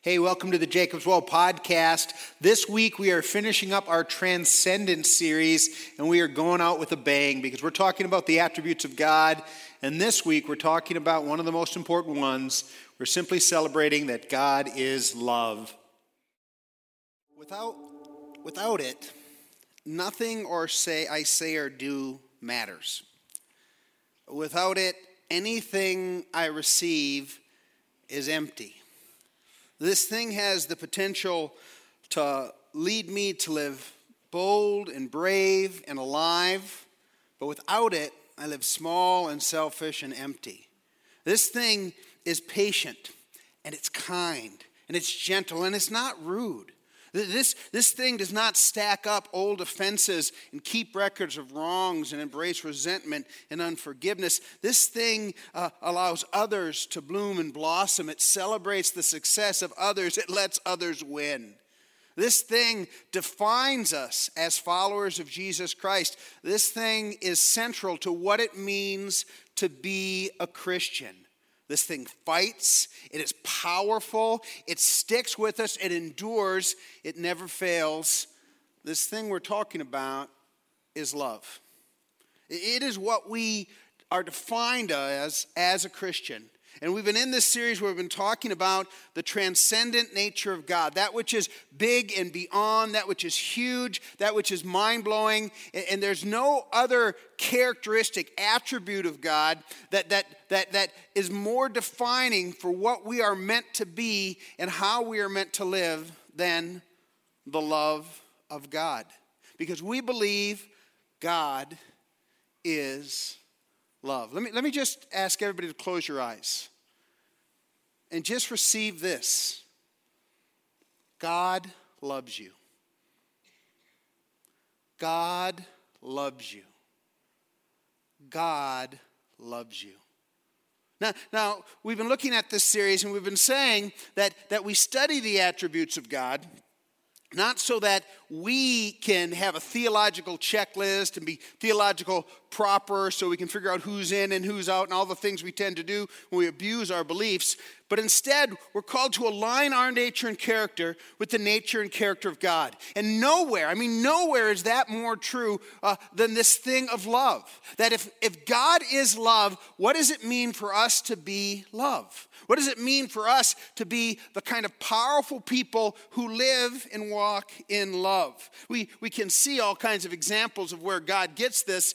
Hey, welcome to the Jacob's Well Podcast. This week we are finishing up our Transcendence series, and we are going out with a bang because we're talking about the attributes of God. And this week we're talking about one of the most important ones. We're simply celebrating that God is love. Without it, nothing I say or do matters. Without it, anything I receive is empty. This thing has the potential to lead me to live bold and brave and alive, but without it, I live small and selfish and empty. This thing is patient, and it's kind, and it's gentle, and it's not rude. This thing does not stack up old offenses and keep records of wrongs and embrace resentment and unforgiveness. This thing allows others to bloom and blossom. It celebrates the success of others. It lets others win. This thing defines us as followers of Jesus Christ. This thing is central to what it means to be a Christian. This thing fights, it is powerful, it sticks with us, it endures, it never fails. This thing we're talking about is love. It is what we are defined as a Christian. And we've been in this series where we've been talking about the transcendent nature of God, that which is big and beyond, that which is huge, that which is mind-blowing. And there's no other characteristic, attribute of God that is more defining for what we are meant to be and how we are meant to live than the love of God. Because we believe God is love. Let me just ask everybody to close your eyes and just receive this. God loves you. God loves you. God loves you. Now we've been looking at this series and we've been saying that we study the attributes of God, not so that we can have a theological checklist and be theological proper so we can figure out who's in and who's out and all the things we tend to do when we abuse our beliefs. But instead, we're called to align our nature and character with the nature and character of God. And nowhere is that more true than this thing of love. That if God is love, what does it mean for us to be love? What does it mean for us to be the kind of powerful people who live and walk in love? We can see all kinds of examples of where God gets this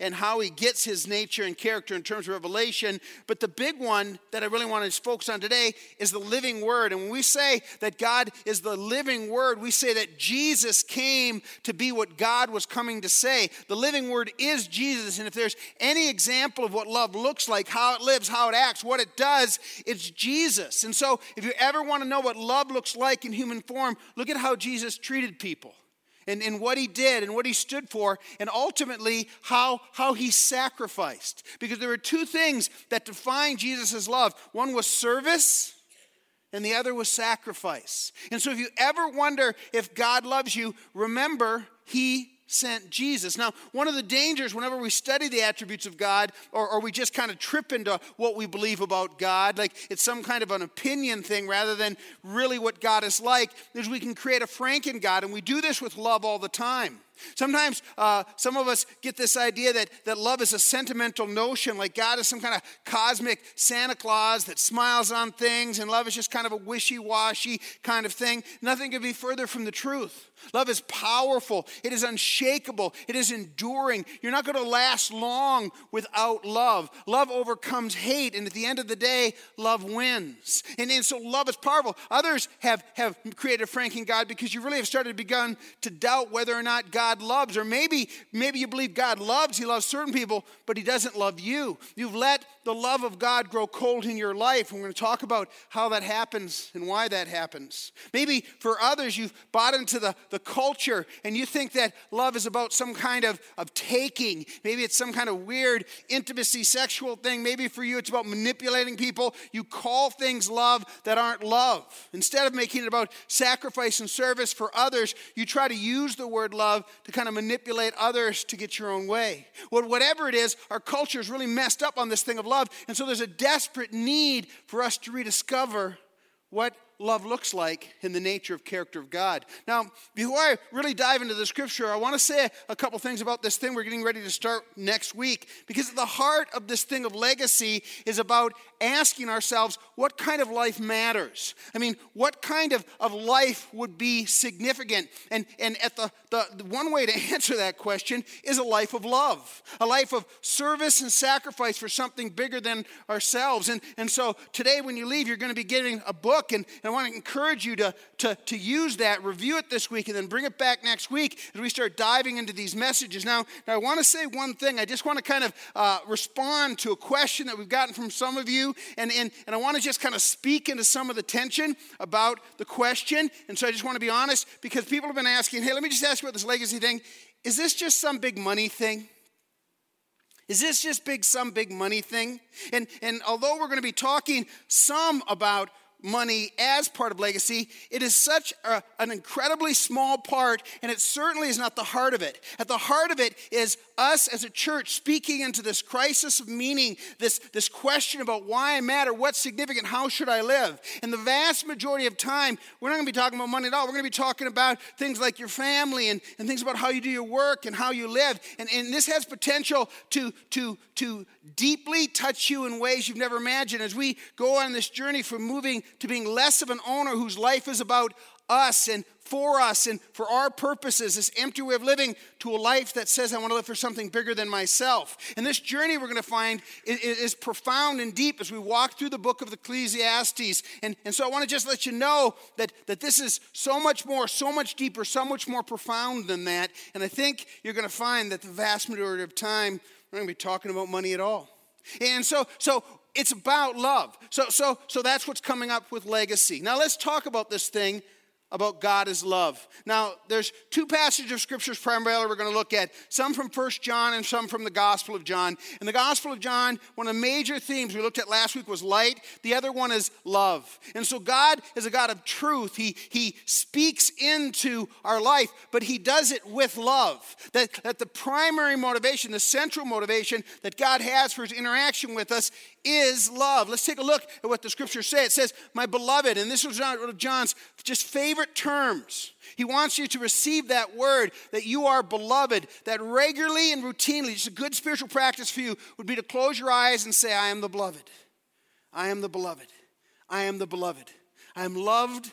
and how he gets his nature and character in terms of revelation. But the big one that I really want to focus on today is the living word. And when we say that God is the living word, we say that Jesus came to be what God was coming to say. The living word is Jesus. And if there's any example of what love looks like, how it lives, how it acts, what it does, it's Jesus. And so if you ever want to know what love looks like in human form, look at how Jesus treated people and what he did and what he stood for and ultimately how he sacrificed. Because there were two things that defined Jesus' love. One was service and the other was sacrifice. And so if you ever wonder if God loves you, remember he sent Jesus. Now, one of the dangers whenever we study the attributes of God or we just kind of trip into what we believe about God, like it's some kind of an opinion thing rather than really what God is like, is we can create a Franken God, and we do this with love all the time. Sometimes some of us get this idea that love is a sentimental notion, like God is some kind of cosmic Santa Claus that smiles on things, and love is just kind of a wishy-washy kind of thing. Nothing could be further from the truth. Love is powerful. It is unshakable. It is enduring. You're not going to last long without love. Love overcomes hate, and at the end of the day, love wins. And so love is powerful. Others have created Franken God because you really have begun to doubt whether or not God loves, or maybe you believe God loves, he loves certain people, but he doesn't love you. You've let the love of God grow cold in your life. We're going to talk about how that happens and why that happens. Maybe for others, you've bought into the culture and you think that love is about some kind of taking. Maybe it's some kind of weird intimacy, sexual thing. Maybe for you, it's about manipulating people. You call things love that aren't love. Instead of making it about sacrifice and service for others, you try to use the word love to kind of manipulate others to get your own way. Well, whatever it is, our culture is really messed up on this thing of love. And so there's a desperate need for us to rediscover what love looks like in the nature of character of God. Now, before I really dive into the scripture, I want to say a couple things about this thing we're getting ready to start next week, because at the heart of this thing of legacy is about asking ourselves what kind of life matters. I mean, what kind of life would be significant? And at the one way to answer that question is a life of love, a life of service and sacrifice for something bigger than ourselves. And so today when you leave, you're going to be getting a book, and I want to encourage you to use that, review it this week, and then bring it back next week as we start diving into these messages. Now I want to say one thing. I just want to kind of respond to a question that we've gotten from some of you, and I want to just kind of speak into some of the tension about the question. And so I just want to be honest, because people have been asking, hey, let me just ask you about this legacy thing. Is this just some big money thing? Is this just some big money thing? And although we're going to be talking some about money as part of legacy, it is such an incredibly small part, and it certainly is not the heart of it. At the heart of it is us as a church speaking into this crisis of meaning, this question about why I matter, what's significant, how should I live? And the vast majority of time, we're not going to be talking about money at all. We're going to be talking about things like your family and things about how you do your work and how you live. And this has potential to deeply touch you in ways you've never imagined as we go on this journey from moving to being less of an owner whose life is about us and for us and for our purposes, this empty way of living, to a life that says I want to live for something bigger than myself. And this journey we're going to find is profound and deep as we walk through the book of Ecclesiastes. And so I want to just let you know that this is so much more, so much deeper, so much more profound than that. And I think you're going to find that the vast majority of time we're not going to be talking about money at all. And so it's about love. So that's what's coming up with legacy. Now let's talk about this thing about God is love. Now, there's two passages of scriptures primarily we're going to look at, some from 1 John and some from the Gospel of John. In the Gospel of John, one of the major themes we looked at last week was light. The other one is love. And so God is a God of truth. He speaks into our life, but he does it with love. That the primary motivation, the central motivation that God has for his interaction with us is love. Let's take a look at what the scriptures say. It says, my beloved, and this was one of John's just favorite terms. He wants you to receive that word, that you are beloved, that regularly and routinely, just a good spiritual practice for you would be to close your eyes and say, I am the beloved. I am the beloved. I am the beloved. I am loved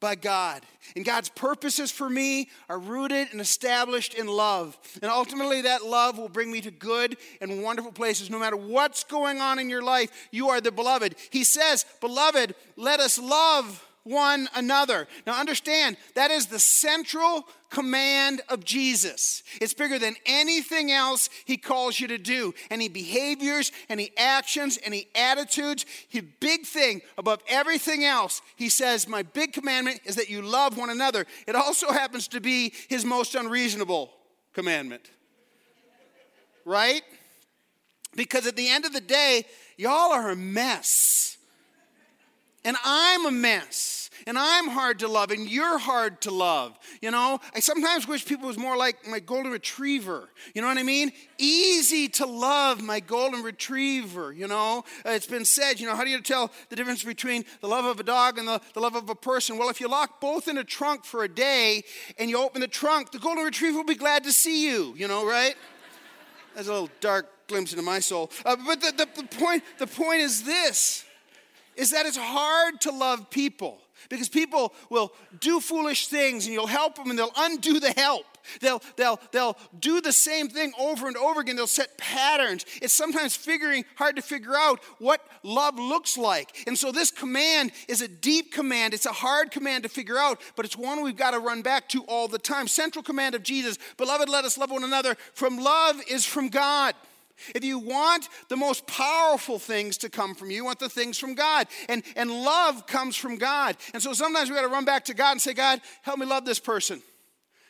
by God. And God's purposes for me are rooted and established in love. And ultimately that love will bring me to good and wonderful places. No matter what's going on in your life, you are the beloved. He says, beloved, let us love one another. Now understand, that is the central command of Jesus. It's bigger than anything else he calls you to do. Any behaviors, any actions, any attitudes. The big thing above everything else, he says, my big commandment is that you love one another. It also happens to be his most unreasonable commandment. Right? Because at the end of the day, y'all are a mess. And I'm a mess, and I'm hard to love, and you're hard to love. You know, I sometimes wish people was more like my golden retriever. You know what I mean? Easy to love, my golden retriever, you know. It's been said, you know, how do you tell the difference between the love of a dog and the love of a person? Well, if you lock both in a trunk for a day and you open the trunk, the golden retriever will be glad to see you, you know, right? That's a little dark glimpse into my soul. But the point is this. Is that it's hard to love people because people will do foolish things and you'll help them and they'll undo the help. They'll do the same thing over and over again. They'll set patterns. It's sometimes hard to figure out what love looks like. And so this command is a deep command. It's a hard command to figure out, but it's one we've got to run back to all the time. Central command of Jesus, beloved, let us love one another. From love is from God. If you want the most powerful things to come from you, you want the things from God. And love comes from God. And so sometimes we got to run back to God and say, God, help me love this person.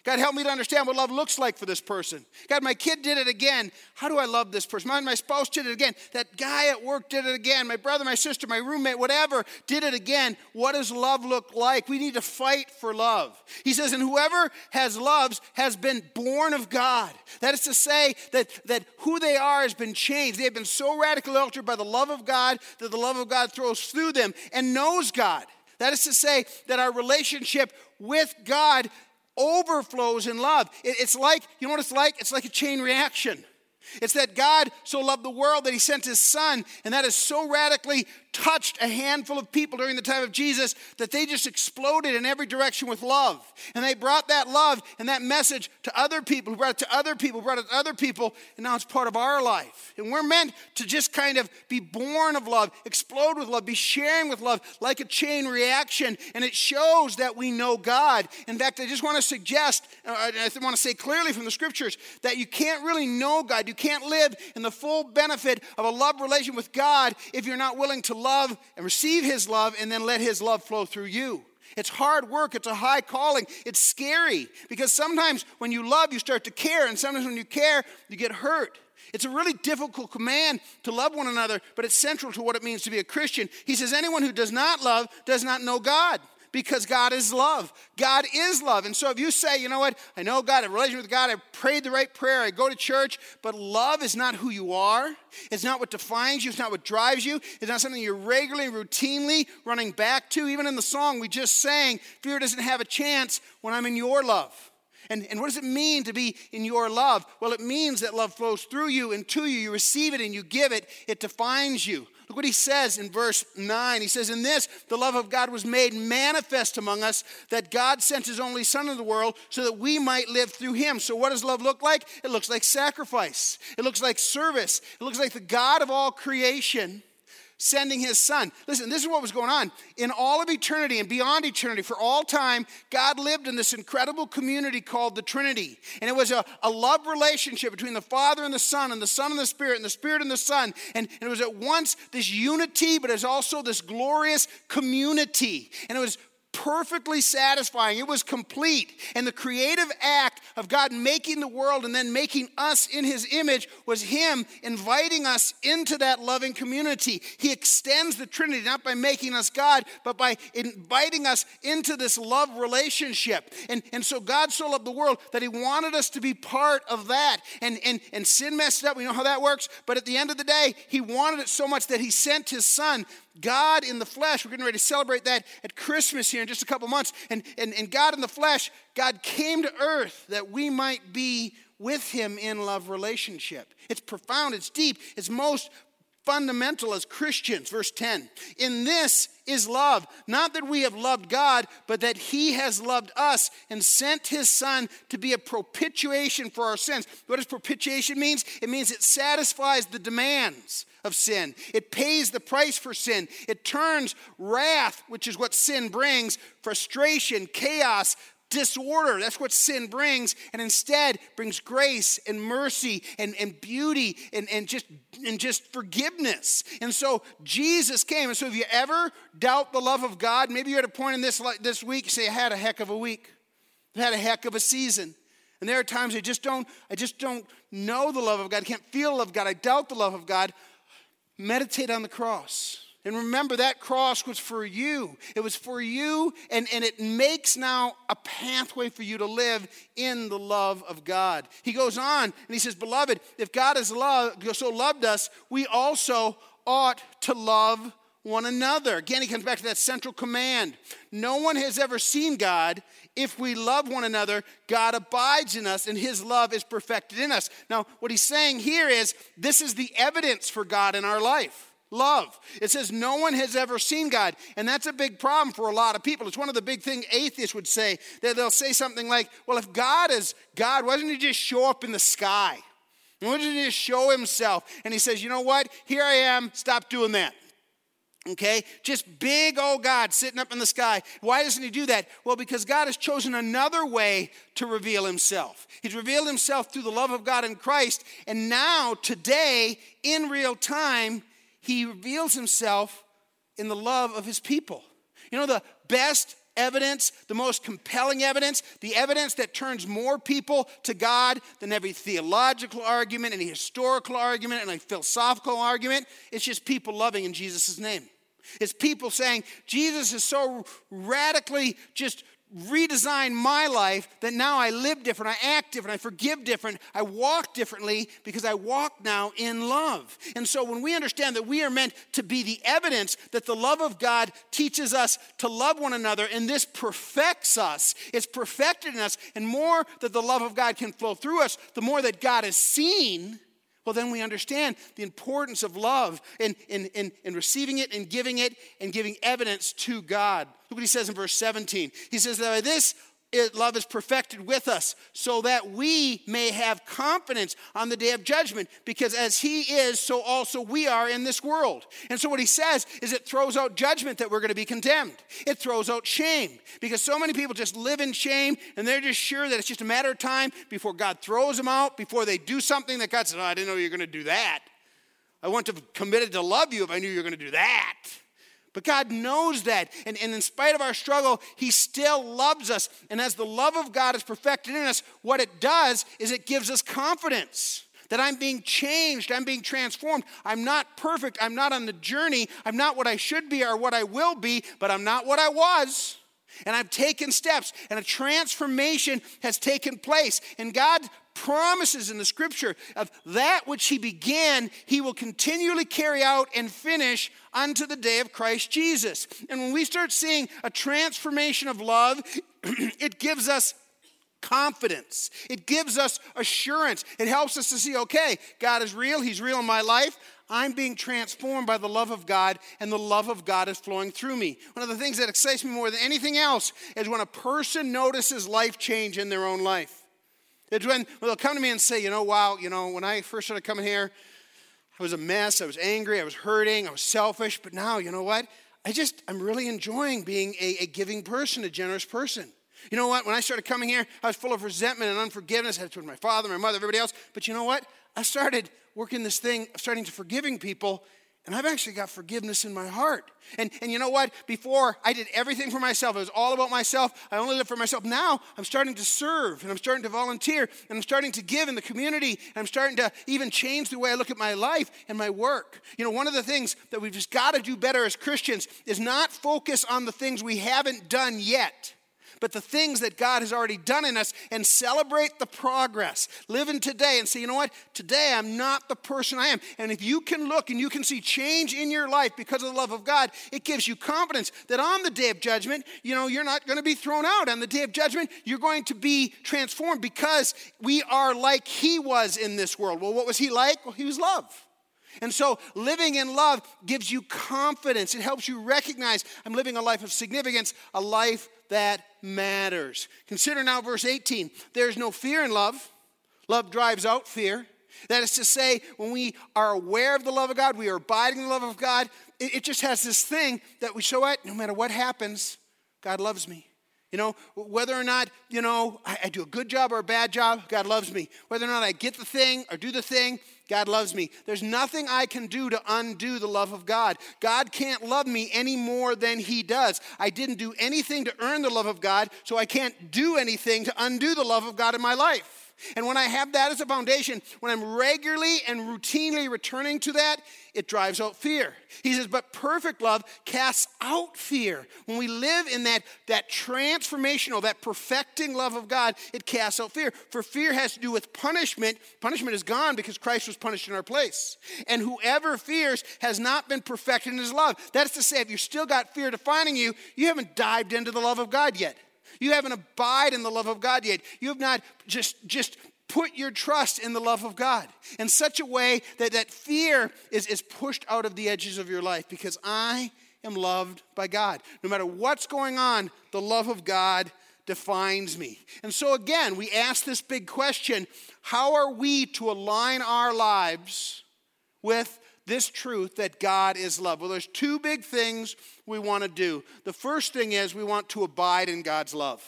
God, help me to understand what love looks like for this person. God, my kid did it again. How do I love this person? My spouse did it again. That guy at work did it again. My brother, my sister, my roommate, whatever, did it again. What does love look like? We need to fight for love. He says, and whoever has loves has been born of God. That is to say that who they are has been changed. They have been so radically altered by the love of God that the love of God throws through them and knows God. That is to say that our relationship with God overflows in love. It's like, you know what it's like? It's like a chain reaction. It's that God so loved the world that he sent his son, and that has so radically touched a handful of people during the time of Jesus that they just exploded in every direction with love. And they brought that love and that message to other people, brought it to other people, brought it to other people, and now it's part of our life. And we're meant to just kind of be born of love, explode with love, be sharing with love like a chain reaction, and it shows that we know God. In fact, I just want to suggest, I want to say clearly from the scriptures, that you can't really know God. You can't live in the full benefit of a love relation with God if you're not willing to love and receive his love and then let his love flow through you. It's hard work. It's a high calling. It's scary because sometimes when you love, you start to care, and sometimes when you care, you get hurt. It's a really difficult command to love one another, but it's central to what it means to be a Christian. He says anyone who does not love does not know God, because God is love. God is love. And so if you say, you know what, I know God, I have a relationship with God, I prayed the right prayer, I go to church, but love is not who you are. It's not what defines you. It's not what drives you. It's not something you're regularly, routinely running back to. Even in the song we just sang, fear doesn't have a chance when I'm in your love. And what does it mean to be in your love? Well, it means that love flows through you and to you. You receive it and you give it. It defines you. Look what he says in verse 9. He says, in this, the love of God was made manifest among us, that God sent his only son into the world so that we might live through him. So what does love look like? It looks like sacrifice. It looks like service. It looks like the God of all creation sending his son. Listen, this is what was going on. In all of eternity and beyond eternity, for all time, God lived in this incredible community called the Trinity. And it was a love relationship between the Father and the Son, and the Son and the Spirit, and the Spirit and the Son. And it was at once this unity, but it was also this glorious community. And it was perfectly satisfying. It was complete. And the creative act of God making the world and then making us in his image was him inviting us into that loving community. He extends the Trinity not by making us God, but by inviting us into this love relationship. And so God so loved the world that he wanted us to be part of that. And sin messed it up. We know how that works. But at the end of the day, he wanted it so much that he sent his son, God in the flesh. We're getting ready to celebrate that at Christmas here in just a couple months. And God in the flesh, God came to earth that we might be with him in love relationship. It's profound, it's deep, it's most fundamental as Christians. Verse 10, in this is love, not that we have loved God, but that he has loved us and sent his son to be a propitiation for our sins. What does propitiation mean? It means it satisfies the demands of sin. It pays the price for sin. It turns wrath, which is what sin brings, frustration, chaos, disorder, that's what sin brings, and instead brings grace and mercy and beauty and just forgiveness. And so Jesus came. And so if you ever doubt the love of God, maybe you're at a point in this week, you say, I had a heck of a week. I had a heck of a season. And there are times I just don't know the love of God. I can't feel the love of God. I doubt the love of God. Meditate on the cross. And remember, that cross was for you. It was for you, and it makes now a pathway for you to live in the love of God. He goes on, and he says, beloved, if God has so loved us, we also ought to love one another. Again, he comes back to that central command. No one has ever seen God. If we love one another, God abides in us, and his love is perfected in us. Now, what he's saying here is, this is the evidence for God in our life. Love. It says no one has ever seen God, and that's a big problem for a lot of people. It's one of the big things atheists would say. They'll say something like, well, if God is God, why doesn't he just show up in the sky? Why doesn't he just show himself? And he says, you know what? Here I am. Stop doing that. Okay? Just big old God sitting up in the sky. Why doesn't he do that? Well, because God has chosen another way to reveal himself. He's revealed himself through the love of God in Christ, and now, today, in real time, he reveals himself in the love of his people. You know, the best evidence, the most compelling evidence, the evidence that turns more people to God than every theological argument, any historical argument, and a philosophical argument, it's just people loving in Jesus' name. It's people saying, Jesus is so radically just redesign my life that now I live different, I act different, I forgive different, I walk differently because I walk now in love. And so when we understand that we are meant to be the evidence that the love of God teaches us to love one another, and this perfects us, it's perfected in us, and more that the love of God can flow through us, the more that God is seen, well, then we understand the importance of love and receiving it and giving evidence to God. Look what he says in verse 17. He says that by this love is perfected with us so that we may have confidence on the day of judgment, because as he is, so also we are in this world. And so what he says is it throws out judgment that we're going to be condemned. It throws out shame, because so many people just live in shame and they're just sure that it's just a matter of time before God throws them out, before they do something that God says, oh, I didn't know you were going to do that. I wouldn't have committed to love you if I knew you were going to do that. But God knows that, and in spite of our struggle, he still loves us. And as the love of God is perfected in us, what it does is it gives us confidence that I'm being changed, I'm being transformed. I'm not perfect, I'm not on the journey, I'm not what I should be or what I will be, but I'm not what I was. And I've taken steps, and a transformation has taken place. And God promises in the scripture of that which he began, he will continually carry out and finish unto the day of Christ Jesus. And when we start seeing a transformation of love, it gives us confidence. It gives us assurance. It helps us to see, okay, God is real. He's real in my life. I'm being transformed by the love of God, and the love of God is flowing through me. One of the things that excites me more than anything else is when a person notices life change in their own life. It's when they'll come to me and say, when I first started coming here, I was a mess, I was angry, I was hurting, I was selfish, but now, you know what? I'm really enjoying being a giving person, a generous person. You know what? When I started coming here, I was full of resentment and unforgiveness. I had to with my father, my mother, everybody else. But you know what? I started working this thing of starting to forgiving people, and I've actually got forgiveness in my heart. And you know what? Before, I did everything for myself. It was all about myself. I only lived for myself. Now, I'm starting to serve, and I'm starting to volunteer, and I'm starting to give in the community, and I'm starting to even change the way I look at my life and my work. You know, one of the things that we've just got to do better as Christians is not focus on the things we haven't done yet, but the things that God has already done in us, and celebrate the progress. Live in today and say, you know what? Today I'm not the person I am. And if you can look and you can see change in your life because of the love of God, it gives you confidence that on the day of judgment, you're not going to be thrown out. On the day of judgment, you're going to be transformed, because we are like he was in this world. Well, what was he like? Well, he was love. And so living in love gives you confidence. It helps you recognize I'm living a life of significance, a life that matters. Consider now verse 18. There's no fear in love. Love drives out fear. That is to say, when we are aware of the love of God, we are abiding in the love of God, it just has this thing that we show at, no matter what happens, God loves me. Whether or not, I do a good job or a bad job, God loves me. Whether or not I get the thing or do the thing, God loves me. There's nothing I can do to undo the love of God. God can't love me any more than he does. I didn't do anything to earn the love of God, so I can't do anything to undo the love of God in my life. And when I have that as a foundation, when I'm regularly and routinely returning to that, it drives out fear. He says, but perfect love casts out fear. When we live in that transformational, that perfecting love of God, it casts out fear. For fear has to do with punishment. Punishment is gone because Christ was punished in our place. And whoever fears has not been perfected in his love. That's to say, if you've still got fear defining you, you haven't dived into the love of God yet. You haven't abided in the love of God yet. You have not just put your trust in the love of God in such a way that fear is pushed out of the edges of your life, because I am loved by God. No matter what's going on, the love of God defines me. And so again, we ask this big question, how are we to align our lives with this truth that God is love? Well, there's two big things we want to do. The first thing is we want to abide in God's love.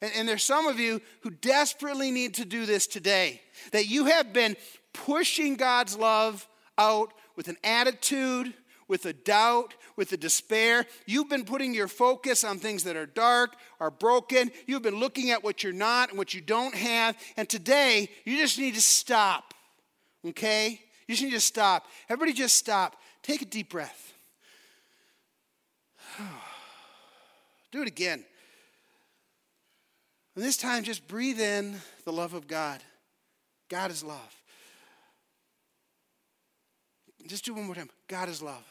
And there's some of you who desperately need to do this today, that you have been pushing God's love out with an attitude, with a doubt, with a despair. You've been putting your focus on things that are dark, are broken. You've been looking at what you're not and what you don't have. And today, you just need to stop, okay? You just need to stop. Everybody just stop. Take a deep breath. Do it again. And this time, just breathe in the love of God. God is love. Just do one more time. God is love.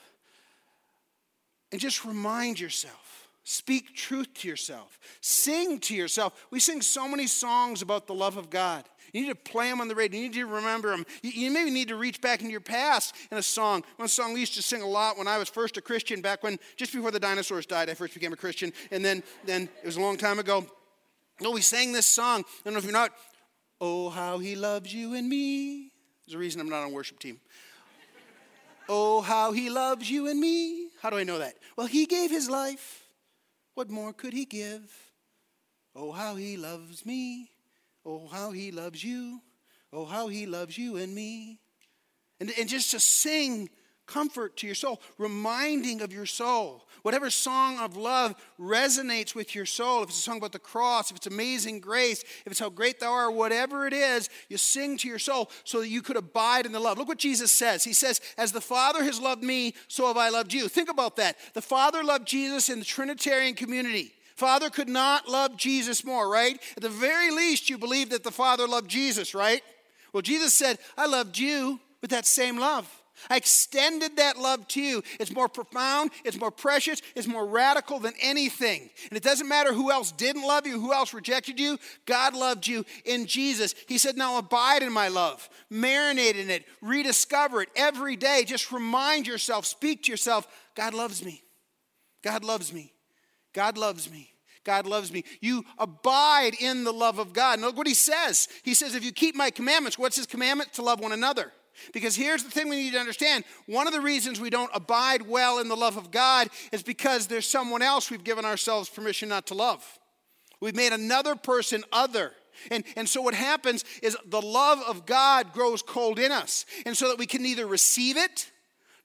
And just remind yourself. Speak truth to yourself. Sing to yourself. We sing so many songs about the love of God. You need to play them on the radio. You need to remember them. You maybe need to reach back into your past in a song. One song we used to sing a lot when I was first a Christian, back when, just before the dinosaurs died, I first became a Christian. And then it was a long time ago. No, we sang this song. I don't know if you're not. Oh, how he loves you and me. There's a reason I'm not on worship team. Oh, how he loves you and me. How do I know that? Well, he gave his life. What more could he give? Oh, how he loves me. Oh, how he loves you. Oh, how he loves you and me. And just to sing comfort to your soul, reminding of your soul. Whatever song of love resonates with your soul, if it's a song about the cross, if it's Amazing Grace, if it's How Great Thou Art, whatever it is, you sing to your soul so that you could abide in the love. Look what Jesus says. He says, as the Father has loved me, so have I loved you. Think about that. The Father loved Jesus in the Trinitarian community. Father could not love Jesus more, right? At the very least, you believe that the Father loved Jesus, right? Well, Jesus said, I loved you with that same love. I extended that love to you. It's more profound, it's more precious, it's more radical than anything. And it doesn't matter who else didn't love you, who else rejected you. God loved you in Jesus. He said, now abide in my love. Marinate in it. Rediscover it every day. Just remind yourself, speak to yourself, God loves me. God loves me. God loves me. God loves me. You abide in the love of God. And look what he says. He says, if you keep my commandments, what's his commandment? To love one another. Because here's the thing we need to understand. One of the reasons we don't abide well in the love of God is because there's someone else we've given ourselves permission not to love. We've made another person other. And so what happens is the love of God grows cold in us. And so that we can neither receive it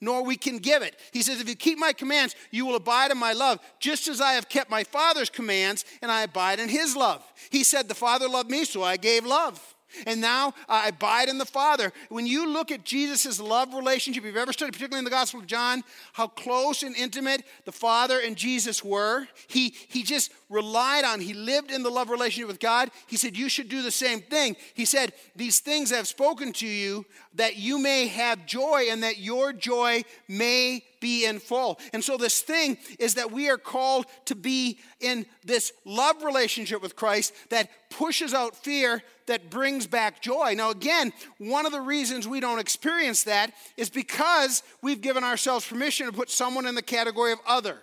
nor we can give it. He says, if you keep my commands, you will abide in my love, just as I have kept my Father's commands and I abide in his love. He said, the Father loved me, so I gave love. And now I abide in the Father. When you look at Jesus' love relationship, if you've ever studied, particularly in the Gospel of John, how close and intimate the Father and Jesus were. He just relied on, he lived in the love relationship with God. He said, you should do the same thing. He said, these things I have spoken to you, that you may have joy and that your joy may be in full. And so this thing is that we are called to be in this love relationship with Christ that pushes out fear, that brings back joy. Now again, one of the reasons we don't experience that is because we've given ourselves permission to put someone in the category of other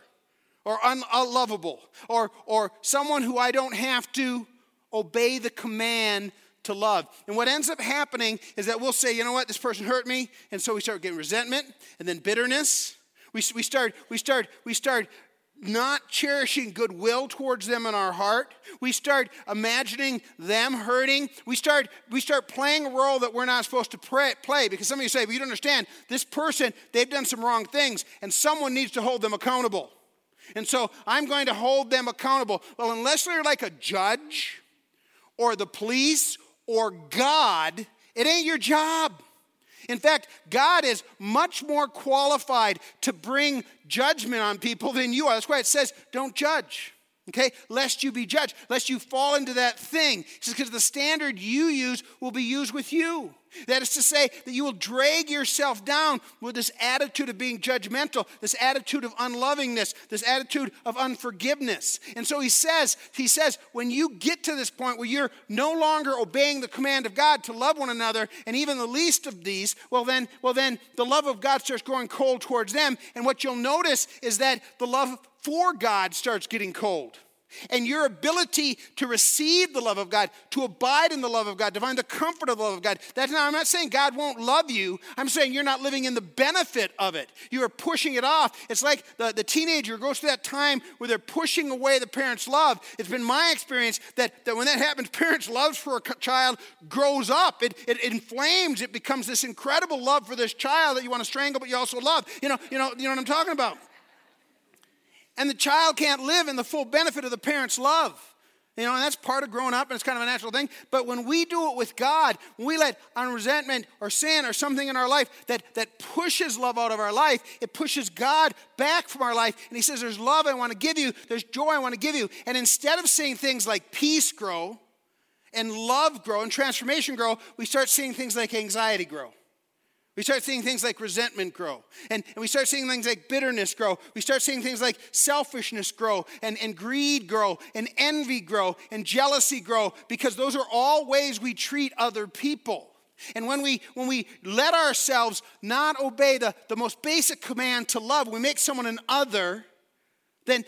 or unlovable or someone who I don't have to obey the command to love. And what ends up happening is that we'll say, you know what, this person hurt me, and so we start getting resentment and then bitterness. We start not cherishing goodwill towards them in our heart. We start imagining them hurting. We start playing a role that we're not supposed to play, because some of you say, well, you don't understand, this person, they've done some wrong things, and someone needs to hold them accountable. And so I'm going to hold them accountable. Well, unless they're like a judge or the police or God, it ain't your job. In fact, God is much more qualified to bring judgment on people than you are. That's why it says, don't judge, okay? Lest you be judged, lest you fall into that thing. He says, because the standard you use will be used with you. That is to say that you will drag yourself down with this attitude of being judgmental, this attitude of unlovingness, this attitude of unforgiveness. And so he says, when you get to this point where you're no longer obeying the command of God to love one another, and even the least of these, well then the love of God starts growing cold towards them. And what you'll notice is that the love for God starts getting cold. And your ability to receive the love of God, to abide in the love of God, to find the comfort of the love of God. I'm not saying God won't love you. I'm saying you're not living in the benefit of it. You are pushing it off. It's like the teenager goes through that time where they're pushing away the parents' love. It's been my experience that when that happens, parents' love for a child grows up. It inflames. It becomes this incredible love for this child that you want to strangle, but you also love. You know what I'm talking about. And the child can't live in the full benefit of the parent's love. You know, and that's part of growing up, and it's kind of a natural thing. But when we do it with God, when we let on resentment or sin or something in our life that pushes love out of our life, it pushes God back from our life. And he says, there's love I want to give you. There's joy I want to give you. And instead of seeing things like peace grow and love grow and transformation grow, we start seeing things like anxiety grow. We start seeing things like resentment grow. And we start seeing things like bitterness grow. We start seeing things like selfishness grow and greed grow and envy grow and jealousy grow, because those are all ways we treat other people. And when we let ourselves not obey the most basic command to love, we make someone an other, then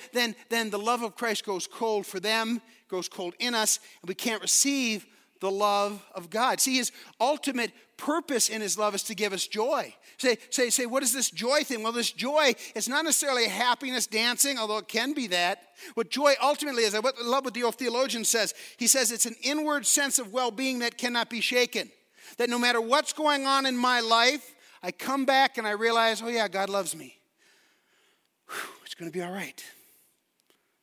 the love of Christ goes cold for them, goes cold in us, and we can't receive the love of God. See, his ultimate purpose in his love is to give us joy. Say, what is this joy thing? Well, this joy is not necessarily happiness dancing, although it can be that. What joy ultimately is, I love what the old theologian says. He says it's an inward sense of well-being that cannot be shaken. That no matter what's going on in my life, I come back and I realize, oh yeah, God loves me. Whew, it's going to be all right.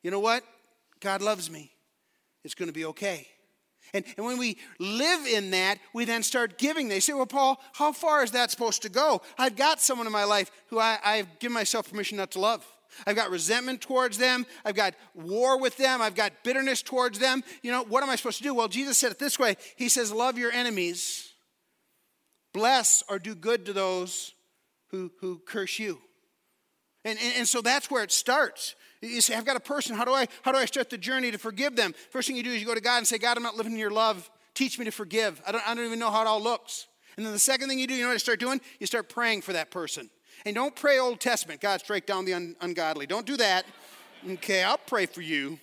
You know what? God loves me. It's going to be okay. And when we live in that, we then start giving. They say, well, Paul, how far is that supposed to go? I've got someone in my life who I've given myself permission not to love. I've got resentment towards them. I've got war with them. I've got bitterness towards them. You know, what am I supposed to do? Well, Jesus said it this way. He says, love your enemies. Bless or do good to those who curse you. And so that's where it starts. You say, I've got a person. How do I start the journey to forgive them? First thing you do is you go to God and say, God, I'm not living in your love. Teach me to forgive. I don't even know how it all looks. And then the second thing you do, you know what I start doing? You start praying for that person. And don't pray Old Testament. God, strike down the ungodly. Don't do that. Okay, I'll pray for you.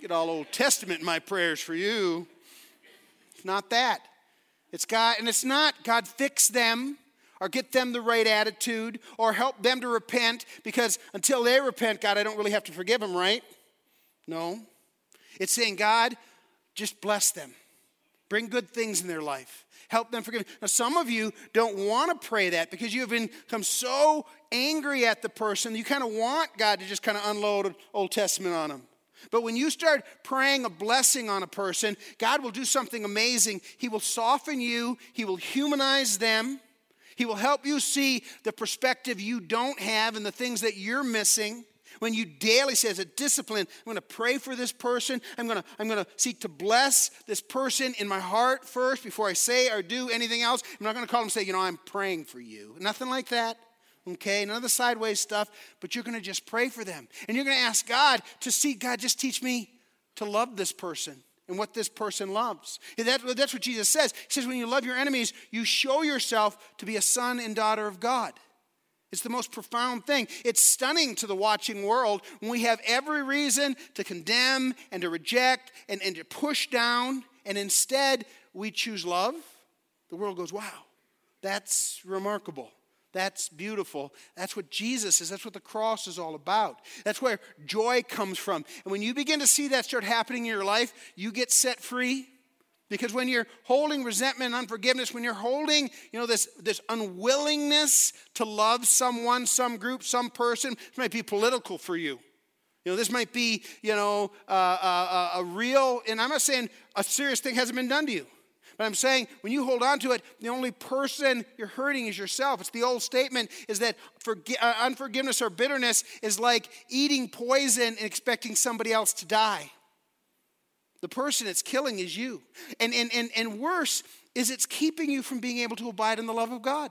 Get all Old Testament in my prayers for you. It's not that. It's God, and it's not God fix them, or get them the right attitude, or help them to repent, because until they repent, God, I don't really have to forgive them, right? No. It's saying, God, just bless them. Bring good things in their life. Help them forgive. Now, some of you don't want to pray that because you've become so angry at the person, you kind of want God to just kind of unload Old Testament on them. But when you start praying a blessing on a person, God will do something amazing. He will soften you. He will humanize them. He will help you see the perspective you don't have and the things that you're missing. When you daily say, as a discipline, I'm going to pray for this person. I'm going to seek to bless this person in my heart first before I say or do anything else. I'm not going to call them and say, you know, I'm praying for you. Nothing like that. Okay, none of the sideways stuff. But you're going to just pray for them. And you're going to ask God to see, God, just teach me to love this person and what this person loves. That's what Jesus says. He says when you love your enemies, you show yourself to be a son and daughter of God. It's the most profound thing. It's stunning to the watching world when we have every reason to condemn and to reject and to push down, and instead we choose love. The world goes, wow, that's remarkable. That's beautiful. That's what Jesus is. That's what the cross is all about. That's where joy comes from. And when you begin to see that start happening in your life, you get set free. Because when you're holding resentment and unforgiveness, when you're holding, you know, this unwillingness to love someone, some group, some person, it might be political for you. You know, this might be, you know, a real, and I'm not saying a serious thing hasn't been done to you. But I'm saying when you hold on to it, the only person you're hurting is yourself. It's the old statement is that unforgiveness or bitterness is like eating poison and expecting somebody else to die. The person it's killing is you. And worse is it's keeping you from being able to abide in the love of God.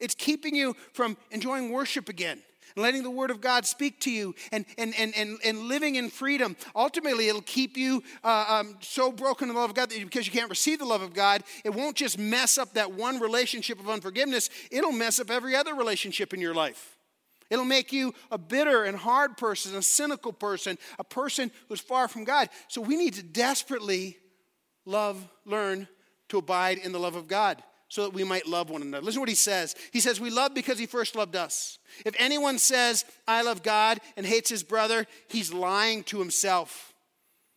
It's keeping you from enjoying worship again. And letting the word of God speak to you and living in freedom. Ultimately, it'll keep you so broken in the love of God that because you can't receive the love of God, it won't just mess up that one relationship of unforgiveness. It'll mess up every other relationship in your life. It'll make you a bitter and hard person, a cynical person, a person who's far from God. So we need to desperately learn to abide in the love of God, so that we might love one another. Listen to what he says. He says, we love because he first loved us. If anyone says, I love God, and hates his brother, he's lying to himself.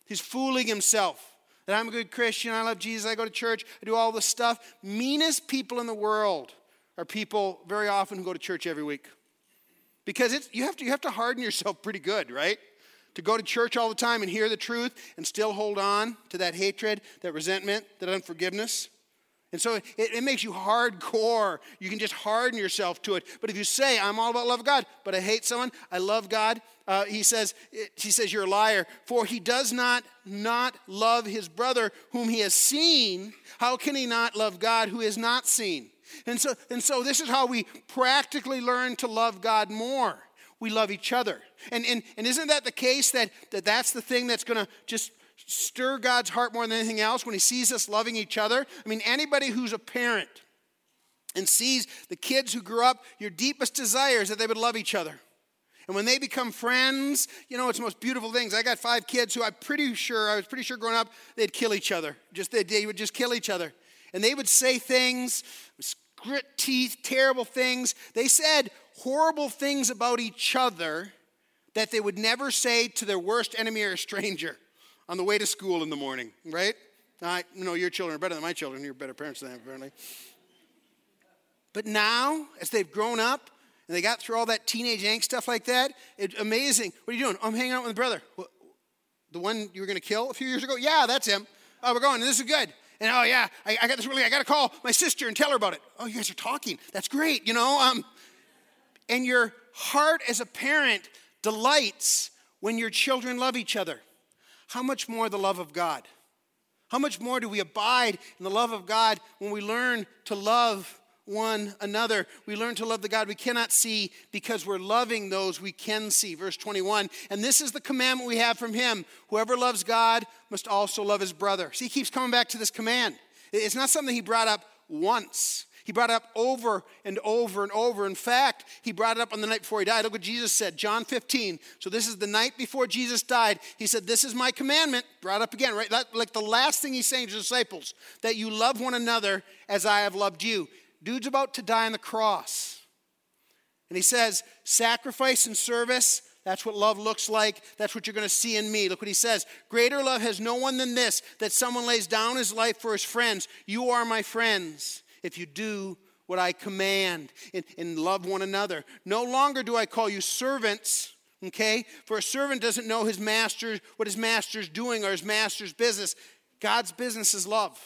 He's fooling himself. That I'm a good Christian, I love Jesus, I go to church, I do all this stuff. Meanest people in the world are people very often who go to church every week. Because you have to harden yourself pretty good, right? To go to church all the time and hear the truth and still hold on to that hatred, that resentment, that unforgiveness. And so it makes you hardcore. You can just harden yourself to it. But if you say, I'm all about love of God, but I hate someone, I love God, he says you're a liar. For he does not love his brother whom he has seen. How can he not love God who is not seen? And so this is how we practically learn to love God more. We love each other. And isn't that the case that's the thing that's going to just stir God's heart more than anything else when he sees us loving each other? I mean, anybody who's a parent and sees the kids who grew up, your deepest desire is that they would love each other. And when they become friends, you know, it's the most beautiful things. I got 5 kids who I was pretty sure growing up, they'd kill each other. They would just kill each other. And they would say things, grit teeth, terrible things. They said horrible things about each other that they would never say to their worst enemy or a stranger on the way to school in the morning, right? No, your children are better than my children. You're better parents than them, apparently. But now, as they've grown up and they got through all that teenage angst stuff like that, it's amazing. What are you doing? I'm hanging out with a brother. Well, the one you were going to kill a few years ago? Yeah, that's him. Oh, we're going. This is good. And oh yeah, I got to call my sister and tell her about it. Oh, you guys are talking. That's great, you know. And your heart as a parent delights when your children love each other. How much more the love of God? How much more do we abide in the love of God when we learn to love one another? We learn to love the God we cannot see because we're loving those we can see. Verse 21, and this is the commandment we have from him. Whoever loves God must also love his brother. See, he keeps coming back to this command. It's not something he brought up once. He brought it up over and over and over. In fact, he brought it up on the night before he died. Look what Jesus said, John 15. So this is the night before Jesus died. He said, this is my commandment, brought up again, right? Like the last thing he's saying to his disciples, that you love one another as I have loved you. Dude's about to die on the cross. And he says, sacrifice and service, that's what love looks like. That's what you're going to see in me. Look what he says. Greater love has no one than this, that someone lays down his life for his friends. You are my friends if you do what I command and love one another. No longer do I call you servants, okay? For a servant doesn't know his master, what his master's doing or his master's business. God's business is love.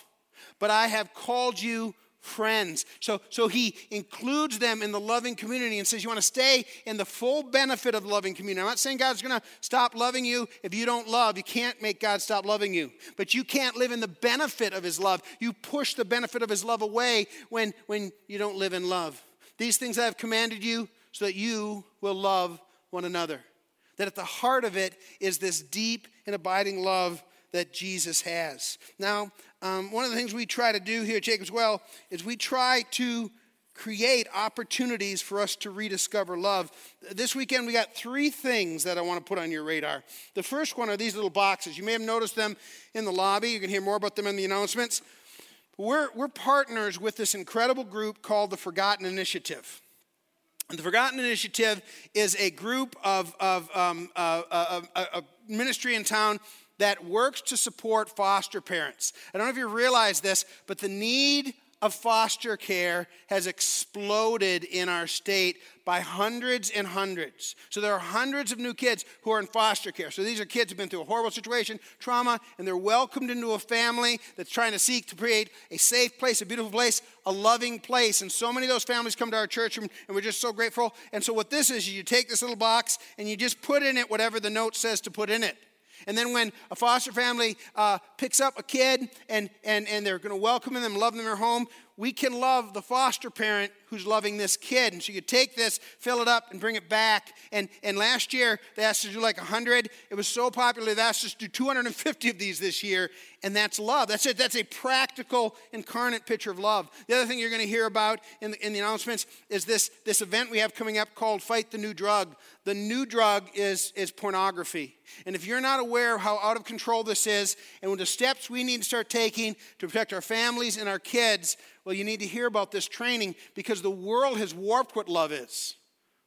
But I have called you friends. So he includes them in the loving community and says you want to stay in the full benefit of the loving community. I'm not saying God's going to stop loving you if you don't love. You can't make God stop loving you. But you can't live in the benefit of his love. You push the benefit of his love away when you don't live in love. These things I have commanded you so that you will love one another. That at the heart of it is this deep and abiding love that Jesus has. Now, one of the things we try to do here at Jacob's Well is we try to create opportunities for us to rediscover love. This weekend we got 3 things that I want to put on your radar. The first one are these little boxes. You may have noticed them in the lobby. You can hear more about them in the announcements. We're partners with this incredible group called the Forgotten Initiative. And the Forgotten Initiative is a group of ministry in town that works to support foster parents. I don't know if you realize this, but the need of foster care has exploded in our state by hundreds and hundreds. So there are hundreds of new kids who are in foster care. So these are kids who've been through a horrible situation, trauma, and they're welcomed into a family that's trying to seek to create a safe place, a beautiful place, a loving place. And so many of those families come to our church, and we're just so grateful. And so what this is you take this little box, and you just put in it whatever the note says to put in it. And then when a foster family picks up a kid and they're going to welcome them, love them in their home, we can love the foster parent who's loving this kid. And so you take this, fill it up, and bring it back. And last year, they asked us to do like 100. It was so popular, they asked us to do 250 of these this year. And that's love. That's it. That's a practical, incarnate picture of love. The other thing you're going to hear about in the announcements is this event we have coming up called Fight the New Drug. The new drug is pornography. And if you're not aware of how out of control this is and the steps we need to start taking to protect our families and our kids, well, you need to hear about this training because the world has warped what love is.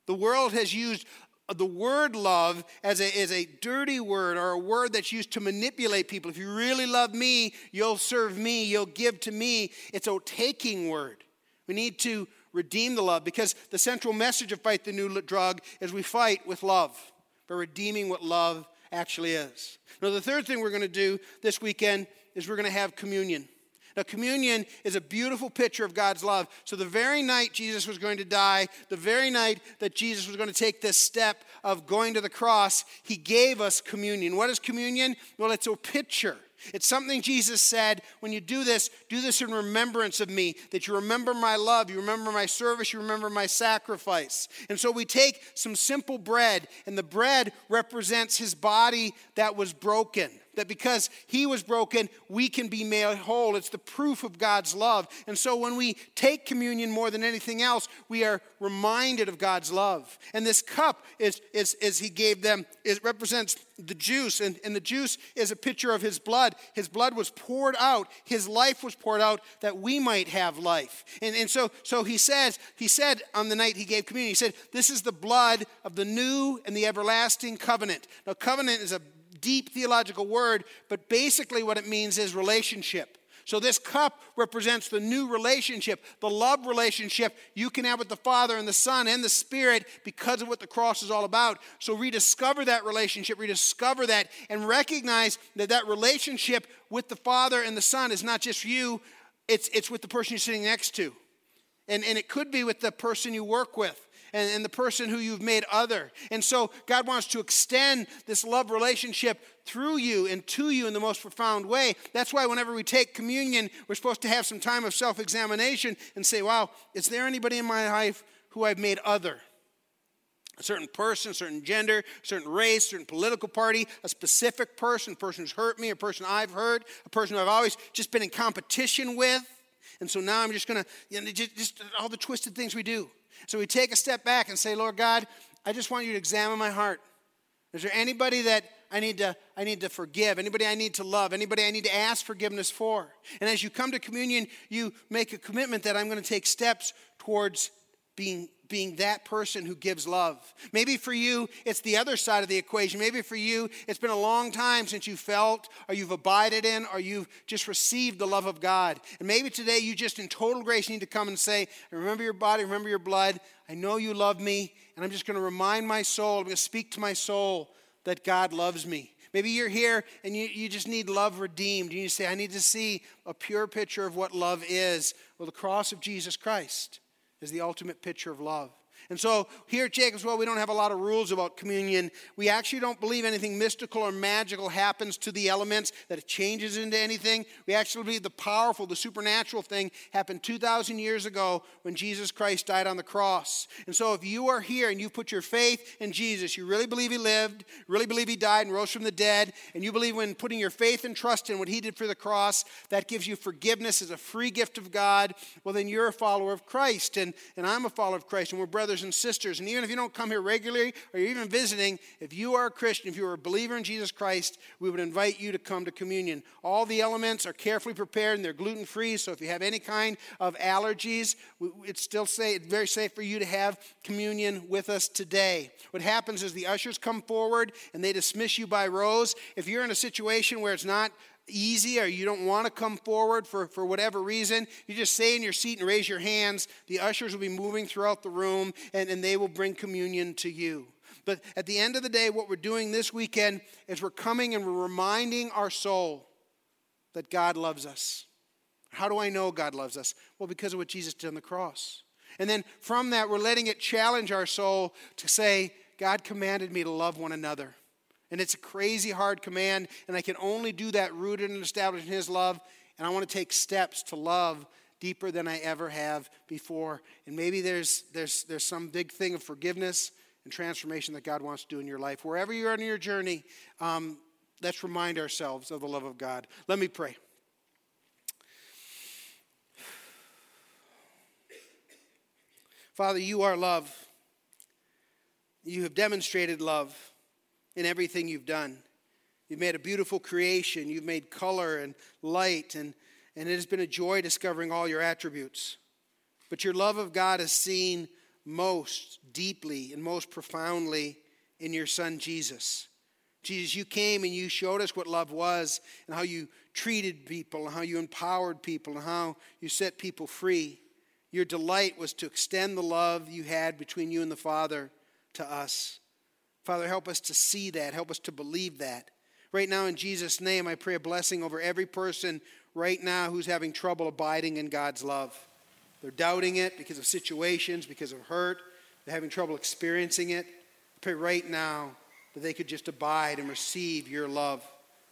The world has used the word love as a dirty word or a word that's used to manipulate people. If you really love me, you'll serve me, you'll give to me. It's a taking word. We need to redeem the love because the central message of Fight the New Drug is we fight with love by redeeming what love actually is. Now, the third thing we're going to do this weekend is we're going to have communion. Now, communion is a beautiful picture of God's love. So the very night Jesus was going to die, the very night that Jesus was going to take this step of going to the cross, he gave us communion. What is communion? Well, it's a picture. It's something Jesus said, when you do this in remembrance of me, that you remember my love, you remember my service, you remember my sacrifice. And so we take some simple bread, and the bread represents his body that was broken. That because he was broken, we can be made whole. It's the proof of God's love. And so when we take communion more than anything else, we are reminded of God's love. And this cup, is he gave them, it represents the juice. And the juice is a picture of his blood. His blood was poured out. His life was poured out that we might have life. And so he said on the night he gave communion, he said, this is the blood of the new and the everlasting covenant. Now, covenant is a deep theological word, but basically what it means is relationship. So this cup represents the new relationship, the love relationship you can have with the Father and the Son and the Spirit because of what the cross is all about. So rediscover that relationship, rediscover that, and recognize that that relationship with the Father and the Son is not just you, it's with the person you're sitting next to. And it could be with the person you work with. And the person who you've made other. And so God wants to extend this love relationship through you and to you in the most profound way. That's why whenever we take communion, we're supposed to have some time of self-examination and say, wow, is there anybody in my life who I've made other? A certain person, a certain gender, a certain race, a certain political party, a specific person, a person who's hurt me, a person I've hurt, a person who I've always just been in competition with. And so now I'm just going to, just all the twisted things we do. So we take a step back and say, Lord God, I just want you to examine my heart. Is there anybody that I need to forgive, anybody I need to love, anybody I need to ask forgiveness for? And as you come to communion, you make a commitment that I'm going to take steps towards being that person who gives love. Maybe for you, it's the other side of the equation. Maybe for you, it's been a long time since you felt or you've abided in or you've just received the love of God. And maybe today you just in total grace need to come and say, I remember your body, remember your blood. I know you love me, and I'm just going to remind my soul, I'm going to speak to my soul that God loves me. Maybe you're here and you just need love redeemed. You say, I need to see a pure picture of what love is. Well, the cross of Jesus Christ is the ultimate picture of love. And so here at Jacob's Well, we don't have a lot of rules about communion. We actually don't believe anything mystical or magical happens to the elements, that it changes into anything. We actually believe the powerful, the supernatural thing happened 2,000 years ago when Jesus Christ died on the cross. And so if you are here and you put your faith in Jesus, you really believe he lived, really believe he died and rose from the dead, and you believe when putting your faith and trust in what he did for the cross, that gives you forgiveness as a free gift of God, well, then you're a follower of Christ, and I'm a follower of Christ, and we're brothers and sisters. And even if you don't come here regularly or you're even visiting, if you are a Christian, if you are a believer in Jesus Christ, we would invite you to come to communion. All the elements are carefully prepared and they're gluten-free, so if you have any kind of allergies, it's still very safe for you to have communion with us today. What happens is the ushers come forward and they dismiss you by rows. If you're in a situation where it's not easy or you don't want to come forward for whatever reason, you just stay in your seat and raise your hands. The ushers will be moving throughout the room and they will bring communion to you. But at the end of the day, what we're doing this weekend is we're coming and we're reminding our soul that God loves us. How do I know God loves us? Well, because of what Jesus did on the cross. And then from that, we're letting it challenge our soul to say, God commanded me to love one another. And it's a crazy hard command, and I can only do that rooted and established in his love, and I want to take steps to love deeper than I ever have before. And maybe there's some big thing of forgiveness and transformation that God wants to do in your life. Wherever you are in your journey, let's remind ourselves of the love of God. Let me pray. Father, you are love. You have demonstrated love in everything you've done. You've made a beautiful creation. You've made color and light, and it has been a joy discovering all your attributes. But your love of God is seen most deeply and most profoundly in your Son, Jesus. Jesus, you came and you showed us what love was and how you treated people and how you empowered people and how you set people free. Your delight was to extend the love you had between you and the Father to us. Father, help us to see that. Help us to believe that. Right now, in Jesus' name, I pray a blessing over every person right now who's having trouble abiding in God's love. They're doubting it because of situations, because of hurt. They're having trouble experiencing it. I pray right now that they could just abide and receive your love.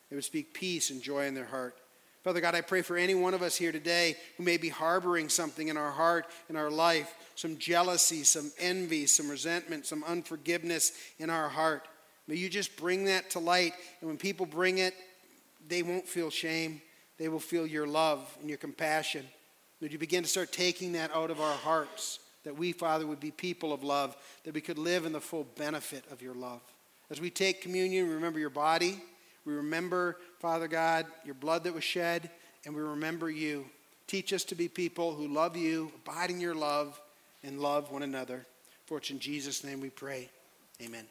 They would speak peace and joy in their heart. Father God, I pray for any one of us here today who may be harboring something in our heart, in our life, some jealousy, some envy, some resentment, some unforgiveness in our heart. May you just bring that to light. And when people bring it, they won't feel shame. They will feel your love and your compassion. Would you begin to start taking that out of our hearts, that we, Father, would be people of love, that we could live in the full benefit of your love. As we take communion, we remember your body. We remember, Father God, your blood that was shed, and we remember you. Teach us to be people who love you, abide in your love, and love one another. For it's in Jesus' name we pray. Amen.